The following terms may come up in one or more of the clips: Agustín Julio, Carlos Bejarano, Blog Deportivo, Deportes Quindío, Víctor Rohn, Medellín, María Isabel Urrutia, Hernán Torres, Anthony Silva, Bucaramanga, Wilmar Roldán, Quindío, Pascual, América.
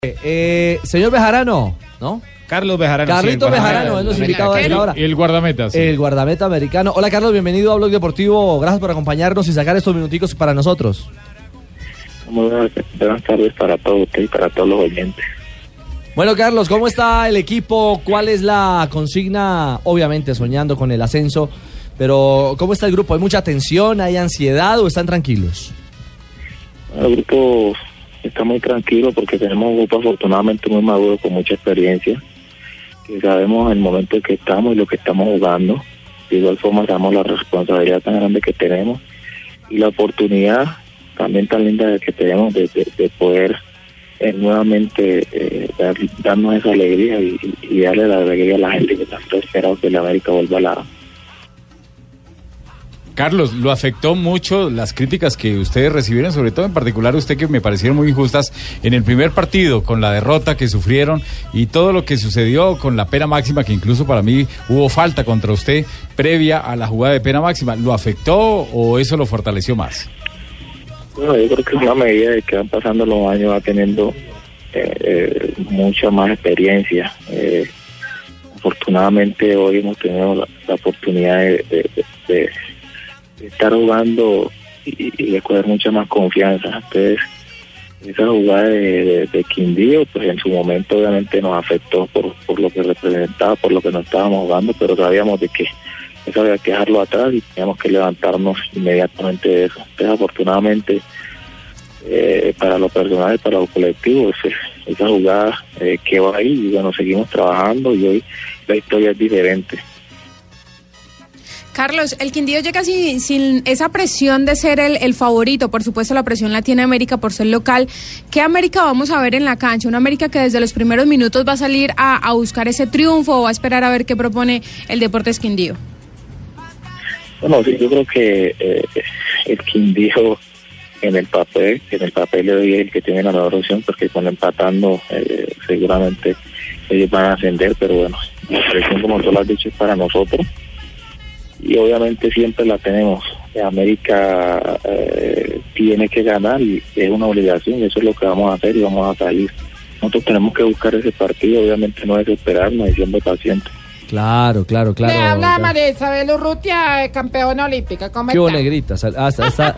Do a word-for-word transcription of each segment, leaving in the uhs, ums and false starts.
Eh, eh, señor Bejarano, ¿no? Carlos Bejarano. Carlito sí, Bejarano, es nuestro invitado de ahora. Y el guardameta. Sí. El guardameta americano. Hola, Carlos, bienvenido a Blog Deportivo. Gracias por acompañarnos y sacar estos minuticos para nosotros. Muy buenas, buenas tardes para todos ustedes y para todos los oyentes. Bueno, Carlos, ¿cómo está el equipo? ¿Cuál es la consigna? Obviamente soñando con el ascenso, pero ¿cómo está el grupo? ¿Hay mucha tensión? ¿Hay ansiedad o están tranquilos? El grupo está muy tranquilo porque tenemos un grupo afortunadamente muy maduro, con mucha experiencia, que sabemos el momento en que estamos y lo que estamos jugando. De igual forma sabemos la responsabilidad tan grande que tenemos y la oportunidad también tan linda que tenemos de, de, de poder Eh, nuevamente eh, dar, darnos esa alegría y, y darle la alegría a la gente que tanto ha esperado que el América vuelva a la... Carlos, lo afectó mucho las críticas que ustedes recibieron, sobre todo en particular usted, que me parecieron muy injustas en el primer partido, con la derrota que sufrieron y todo lo que sucedió con la pena máxima, que incluso para mí hubo falta contra usted previa a la jugada de pena máxima. ¿Lo afectó o eso lo fortaleció más? Bueno, yo creo que es una medida de que van pasando los años, va teniendo eh, eh, mucha más experiencia. Eh, afortunadamente hoy hemos tenido la, la oportunidad de, de, de, de estar jugando y, y de coger mucha más confianza. Entonces, esa jugada de, de, de Quindío, pues en su momento obviamente nos afectó por, por lo que representaba, por lo que nos estábamos jugando, pero sabíamos de que eso había que dejarlo atrás y teníamos que levantarnos inmediatamente de eso. Entonces, afortunadamente, eh, para los personales, para los colectivos, ese, esa jugada eh, que va ahí, y bueno, seguimos trabajando y hoy la historia es diferente. Carlos, el Quindío llega sin, sin esa presión de ser el, el favorito. Por supuesto, la presión la tiene América por ser local. ¿Qué América vamos a ver en la cancha? Una América que desde los primeros minutos va a salir a, a buscar ese triunfo, o va a esperar a ver qué propone el Deportes Quindío. Bueno, sí, yo creo que eh, el Quindío en el papel, en el papel de hoy es el que tiene la mejor opción, porque con empatando eh, seguramente ellos van a ascender, pero bueno, la presión, como tú lo has dicho, es para nosotros y obviamente siempre la tenemos. América eh, tiene que ganar y es una obligación, y eso es lo que vamos a hacer y vamos a salir. Nosotros tenemos que buscar ese partido, obviamente no desesperarnos y siendo pacientes. Claro, claro, claro. Le habla claro. María Isabel Urrutia, campeona olímpica. ¿Cómo qué está? Grita, hasta, hasta,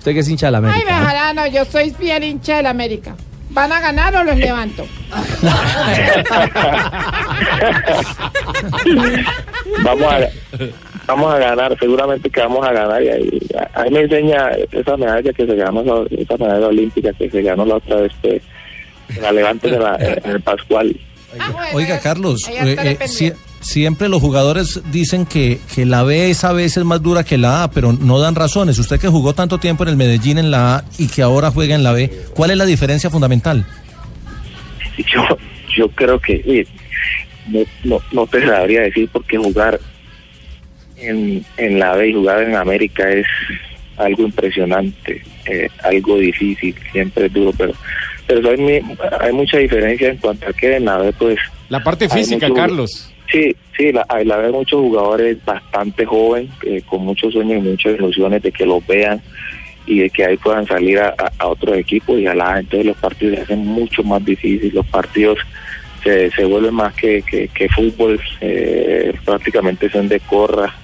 usted que es hincha de la América. Ay, Bejarano, yo soy fiel hincha de la América. ¿Van a ganar o los levanto? vamos, a, vamos a ganar, seguramente que vamos a ganar. Y ahí, ahí me enseña esa medalla que se ganó, esa medalla olímpica que se ganó la otra vez, que la levante de la, en el Pascual. Oiga, Carlos, eh, eh, si, siempre los jugadores dicen que, que la B es a veces más dura que la A, pero no dan razones. Usted que jugó tanto tiempo en el Medellín en la A y que ahora juega en la B, ¿cuál es la diferencia fundamental? Yo yo creo que oye, no, no, no te sabría decir, porque jugar en, en la B y jugar en América es algo impresionante, eh, algo difícil, siempre es duro, pero... pero hay, hay mucha diferencia en cuanto a que en la B, pues... La parte física, mucho, Carlos. Sí, sí, la, la B hay muchos jugadores bastante jóvenes, eh, con muchos sueños y muchas ilusiones de que los vean y de que ahí puedan salir a, a, a otros equipos, y a la A. Entonces los partidos se hacen mucho más difíciles, los partidos se, se vuelven más que, que, que fútbol, eh, prácticamente son de corra,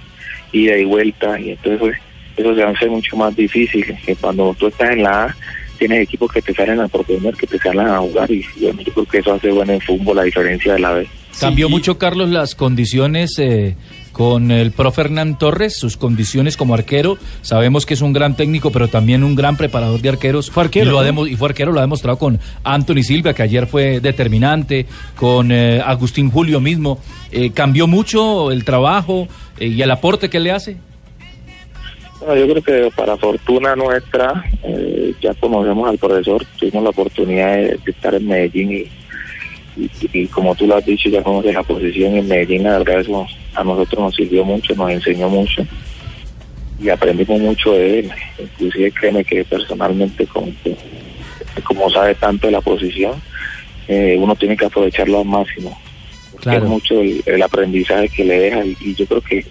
ida y vuelta, y entonces pues, eso se hace mucho más difícil, que cuando tú estás en la A, tienes equipos que te salen a proponer, que te salen a jugar, y yo creo que eso hace bueno en fútbol, la diferencia de la B. Sí. ¿Cambió mucho, Carlos, las condiciones eh, con el profe Hernán Torres, sus condiciones como arquero? Sabemos que es un gran técnico, pero también un gran preparador de arqueros. Fue arquero, y, lo ¿no? ha y fue arquero, lo ha demostrado con Anthony Silva, que ayer fue determinante, con eh, Agustín Julio mismo. Eh, ¿Cambió mucho el trabajo eh, y el aporte que le hace? Bueno, yo creo que para fortuna nuestra, eh, ya conocemos al profesor, tuvimos la oportunidad de, de estar en Medellín y, y, y como tú lo has dicho, ya conoces la posición en Medellín, la verdad eso a nosotros nos sirvió mucho, nos enseñó mucho y aprendimos mucho de él, inclusive créeme que personalmente como, como sabe tanto de la posición, eh, uno tiene que aprovecharlo al máximo, porque claro, es mucho el, el aprendizaje que le deja y, y yo creo que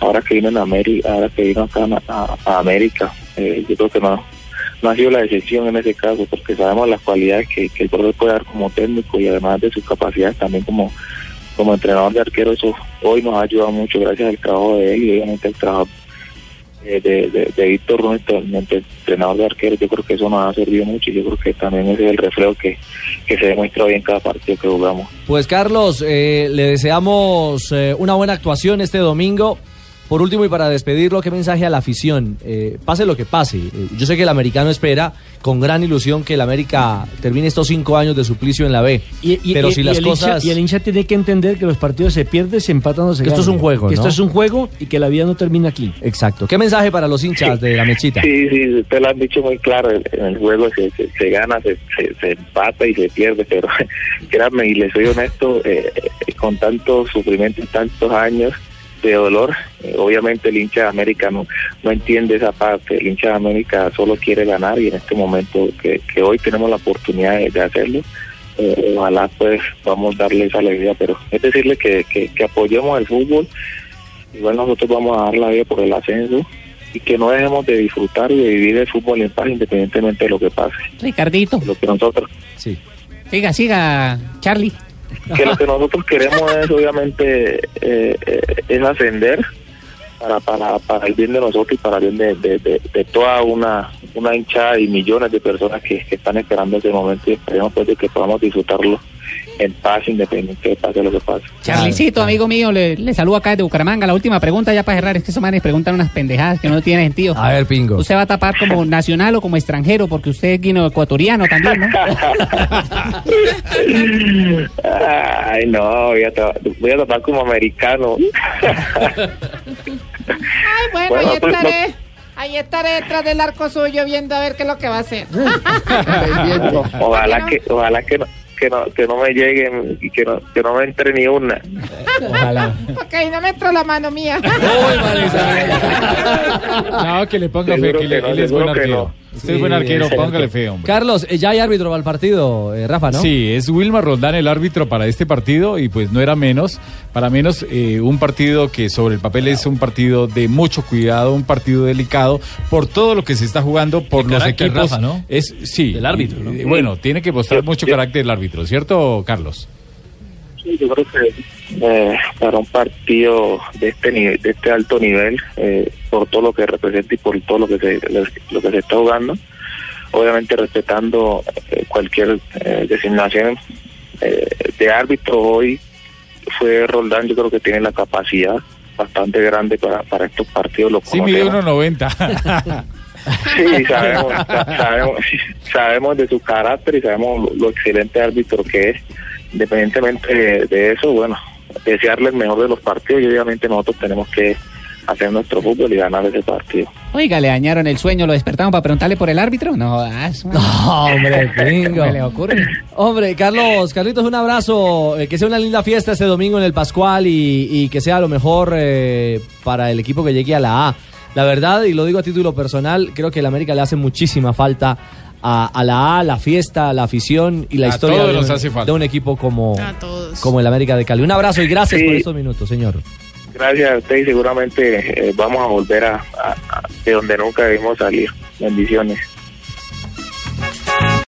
ahora que vino en América, ahora que vino acá a, a América, eh, yo creo que no, no ha sido la excepción en ese caso, porque sabemos las cualidades que, que el profesor puede dar como técnico y además de sus capacidades también como, como entrenador de arquero. Eso hoy nos ha ayudado mucho gracias al trabajo de él y obviamente el trabajo eh, de, de, de Víctor Rohn, entrenador de arquero. Yo creo que eso nos ha servido mucho y yo creo que también ese es el reflejo que, que se demuestra hoy en cada partido que jugamos. Pues Carlos, eh, le deseamos eh, una buena actuación este domingo. Por último y para despedirlo, ¿qué mensaje a la afición? Eh, pase lo que pase, eh, yo sé que el americano espera con gran ilusión que el América termine estos cinco años de suplicio en la B, y, y, pero y, si y las cosas... Hincha, y el hincha tiene que entender que los partidos se pierden, se empatan o se ganan. Esto es un juego, que ¿no? Esto es un juego y que la vida no termina aquí. Exacto. ¿Qué mensaje para los hinchas de la Mechita? Sí, sí, usted lo han dicho muy claro, en el juego se, se, se gana, se, se, se empata y se pierde, pero créanme, y les soy honesto, eh, con tanto sufrimiento y tantos años de dolor, eh, obviamente el hincha de América no, no entiende esa parte. El hincha de América solo quiere ganar y en este momento que, que hoy tenemos la oportunidad de, de hacerlo, eh, ojalá pues vamos a darle esa alegría, pero es decirle que, que, que apoyemos el fútbol, igual nosotros vamos a dar la vida por el ascenso y que no dejemos de disfrutar y de vivir el fútbol en paz independientemente de lo que pase. Ricardito, lo que nosotros... Sí. Siga, siga, Charlie. Que lo que nosotros queremos es obviamente eh, eh, es ascender para, para, para el bien de nosotros y para el bien de, de, de, de toda una, una hinchada y millones de personas que, que están esperando ese momento y esperemos pues de que podamos disfrutarlo en paz independiente de pase lo que pase. Charlicito, amigo mío, le, le saludo acá desde Bucaramanga. La última pregunta ya para cerrar, es que esos manes preguntan unas pendejadas que no tienen sentido. A ver, Pingo, ¿usted va a tapar como nacional o como extranjero? Porque usted es guineoecuatoriano también, ¿no? Ay, no, voy a, tapar, voy a tapar como americano. Ay, bueno, bueno yo estaré no... Ahí estaré detrás del arco suyo viendo a ver qué es lo que va a hacer. Ojalá que, ojalá que no Que no, que no me lleguen y que no, que no me entre ni una. Ojalá. Porque ahí no me entró la mano mía. No, que le ponga seguro fe, que, que no, él es buen arquero. No. Usted sí, es buen arquero, póngale fe, hombre. Carlos, ya hay árbitro para el partido, eh, Rafa, ¿no? Sí, es Wilmar Roldán el árbitro para este partido y pues no era menos, para menos eh, un partido que sobre el papel es un partido de mucho cuidado, un partido delicado, por todo lo que se está jugando, por el los equipos. Rafa, ¿no? Es, sí. El árbitro, ¿no? Y, bueno, tiene que mostrar yo, mucho yo, carácter el árbitro, ¿cierto, Carlos? Sí, yo creo que eh, para un partido de este nivel, de este alto nivel, eh, por todo lo que representa y por todo lo que se, lo que se está jugando, obviamente respetando eh, cualquier eh, designación eh, de árbitro. Hoy fue Roldán, yo creo que tiene la capacidad bastante grande para, para estos partidos. Lo sí, mide uno noventa. Sí, sabemos, sabemos, sabemos de su carácter y sabemos lo, lo excelente árbitro que es. Independientemente de, de eso, bueno, desearle el mejor de los partidos y obviamente nosotros tenemos que hacer nuestro fútbol y ganar ese partido. Oiga, le dañaron el sueño, lo despertamos para preguntarle por el árbitro. No, das, no hombre, Pingo. ¿Qué le ocurre? Hombre, Carlos, Carlitos, un abrazo, eh, que sea una linda fiesta este domingo en el Pascual y, y que sea lo mejor eh, para el equipo que llegue a la A. La verdad, y lo digo a título personal, creo que el América le hace muchísima falta a, a la A, la fiesta, la afición y la a historia de un, de un equipo como, como el América de Cali. Un abrazo y gracias sí. por estos minutos, señor. Gracias a usted y seguramente eh, vamos a volver a, a, a de donde nunca debimos salir. Bendiciones.